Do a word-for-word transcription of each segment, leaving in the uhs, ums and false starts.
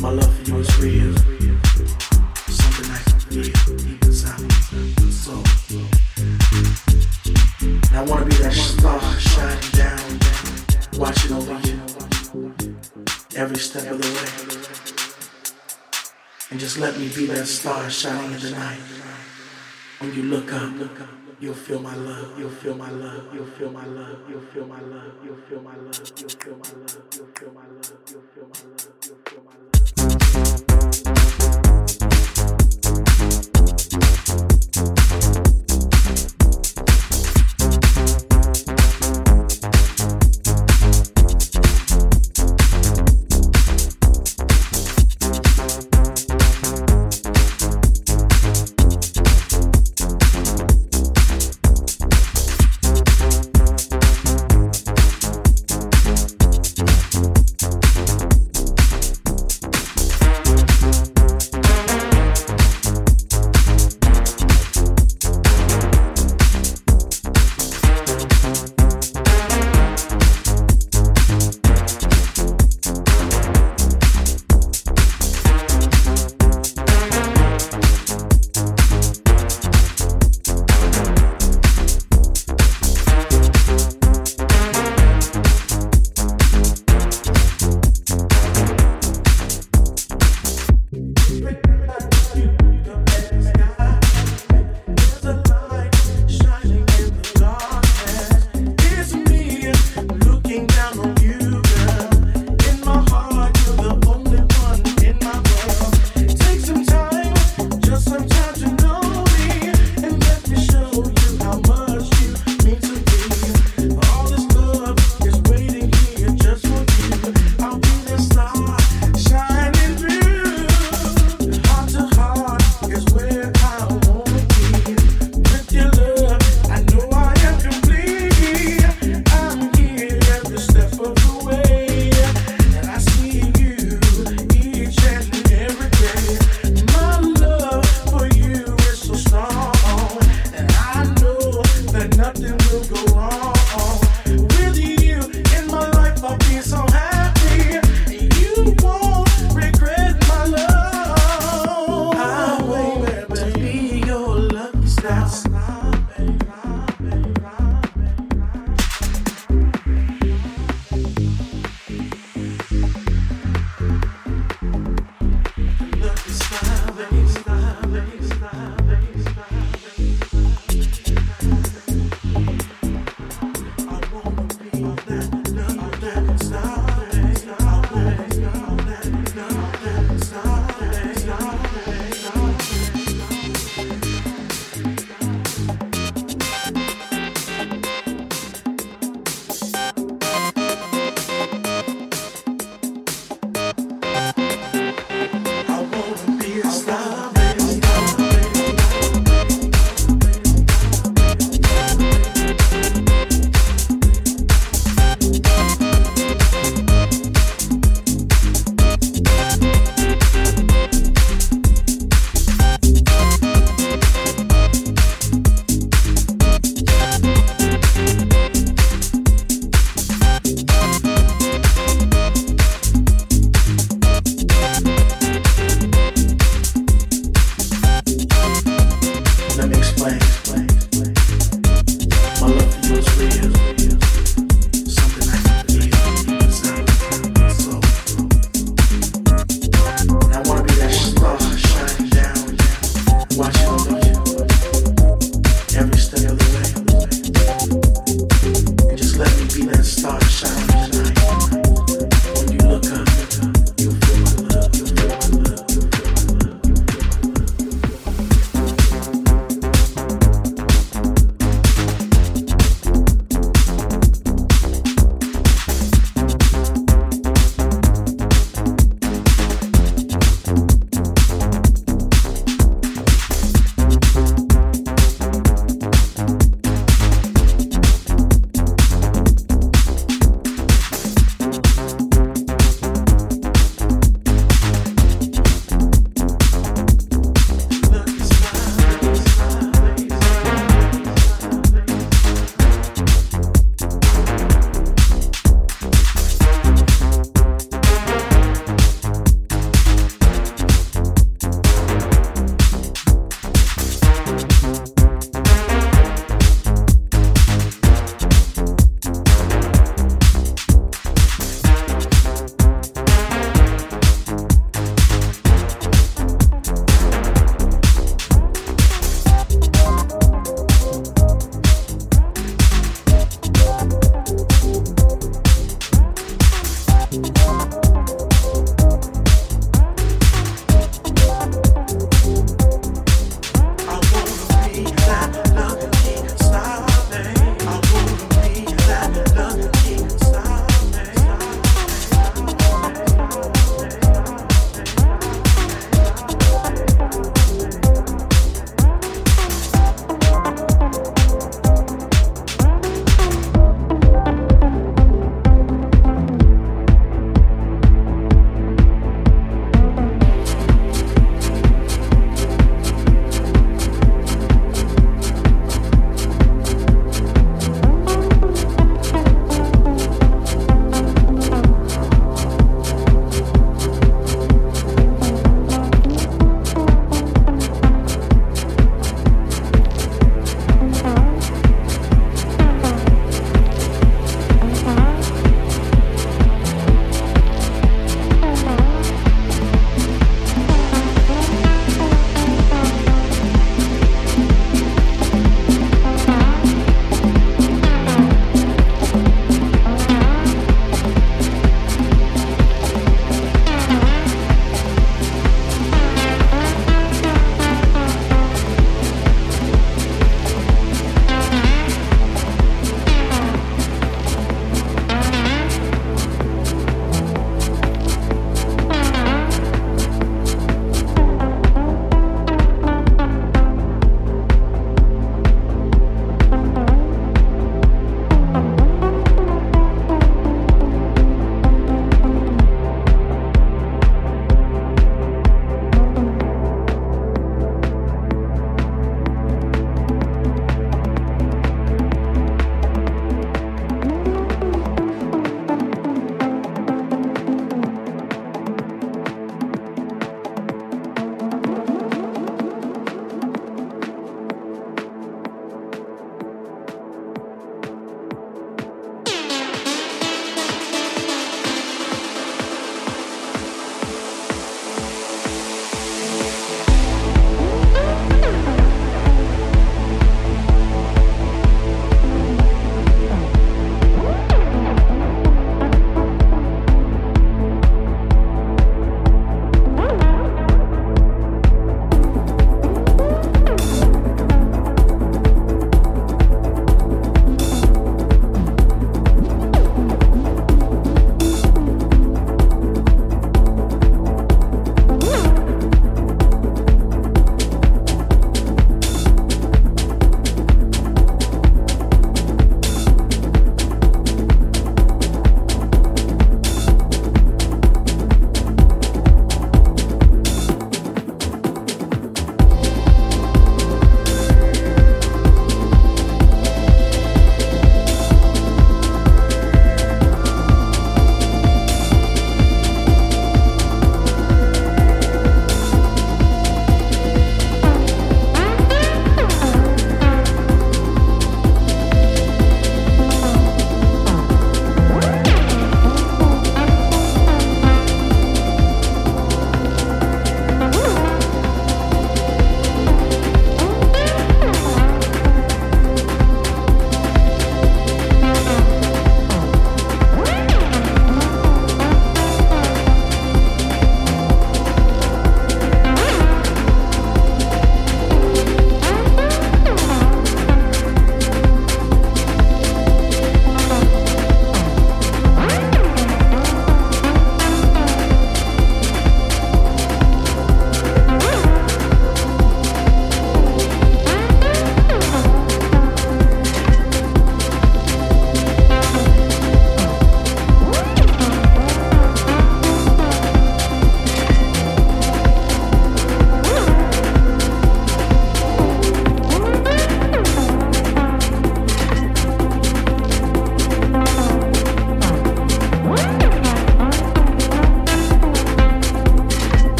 My love for you is real. Something I can feel deep inside my soul. And I wanna be that star shining down, watching over you every step of the way. And just let me be that star shining in the night. When you look up, look up. You'll feel my love, you'll feel my love, you'll feel my love, you'll feel my love, you'll feel my love, you'll feel my love, you'll feel my love, you'll feel my love, you'll feel my love.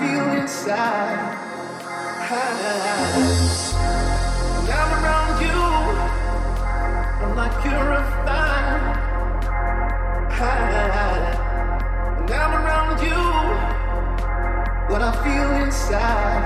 feel inside. When I'm around you, I'm like you're a fire. When I'm around you, what I feel inside.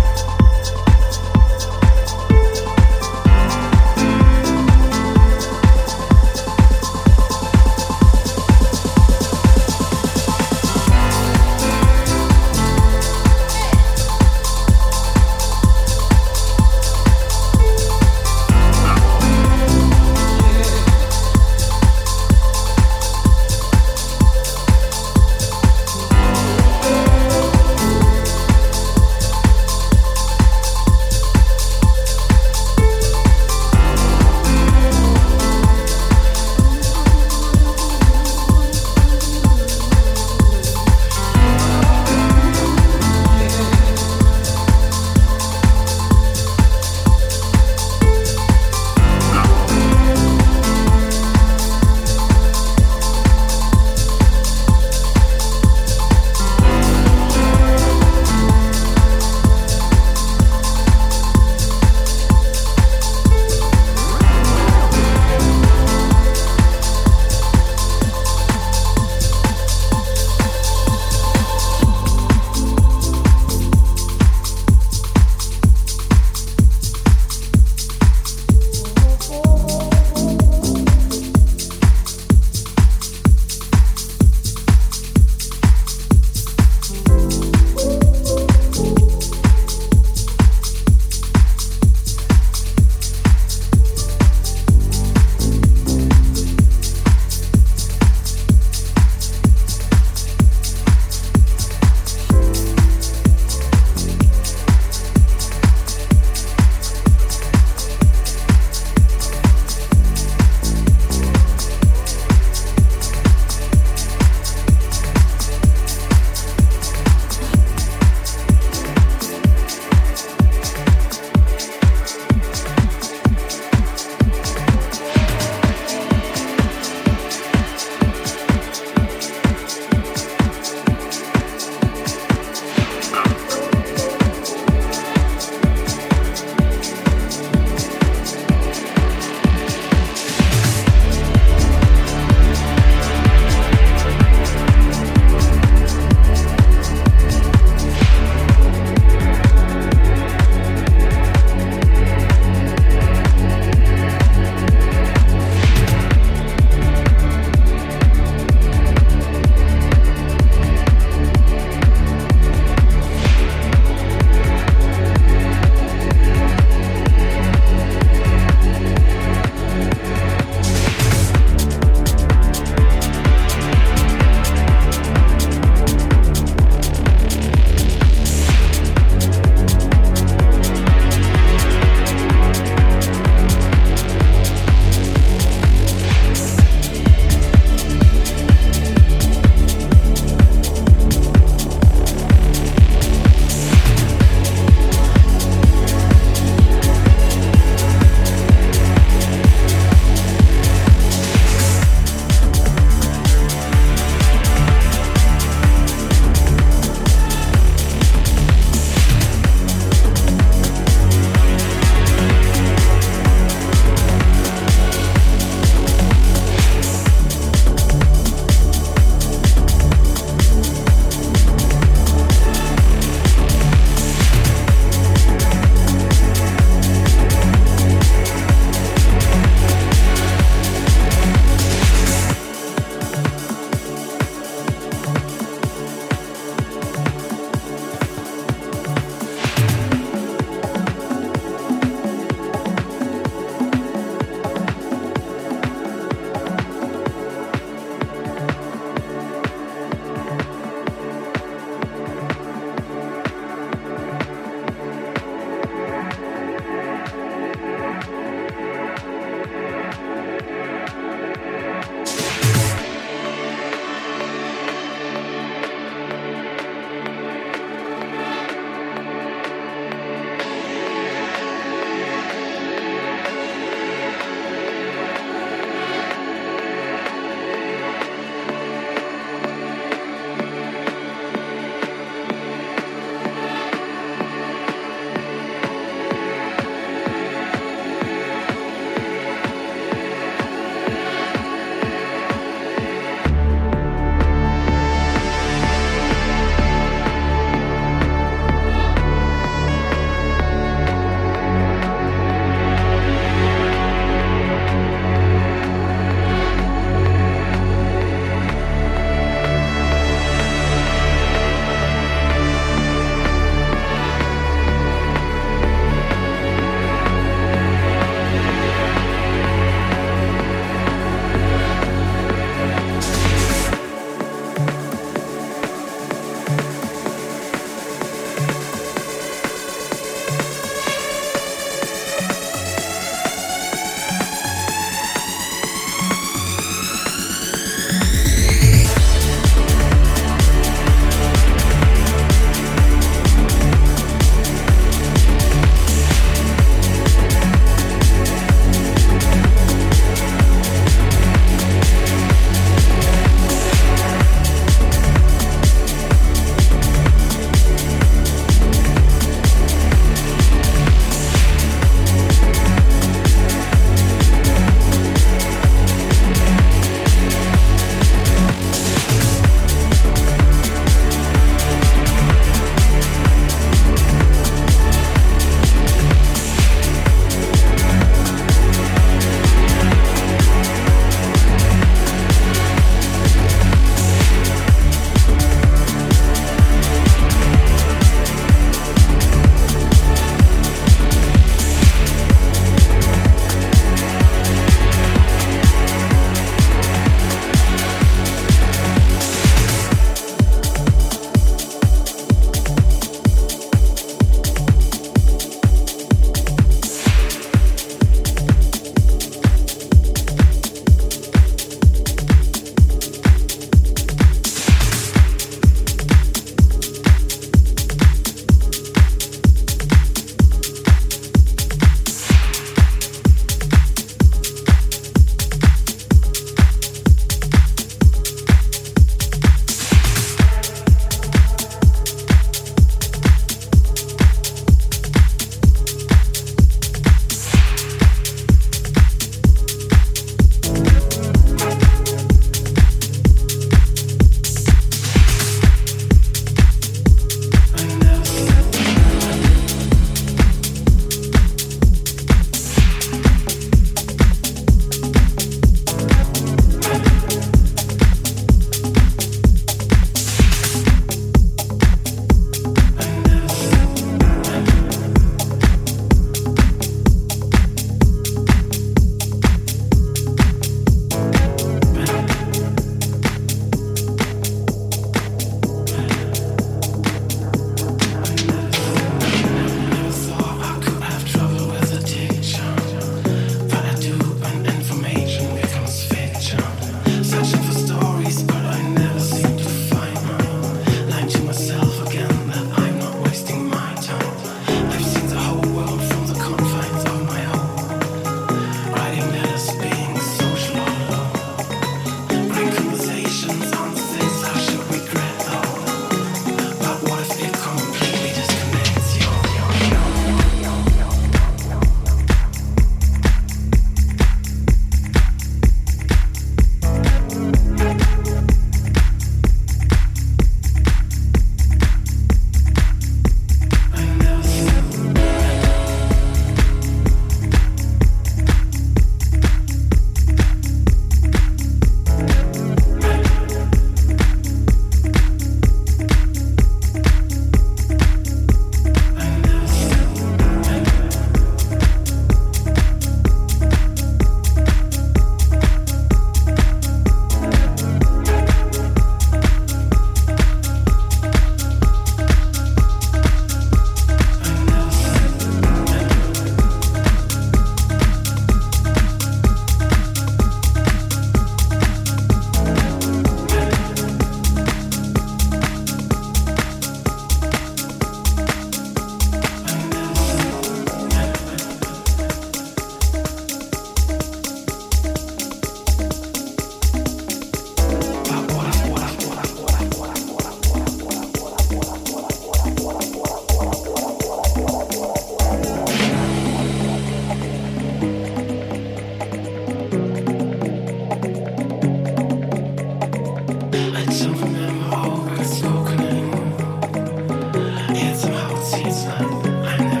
feelings are hidden and nothing gets done. I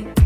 baby.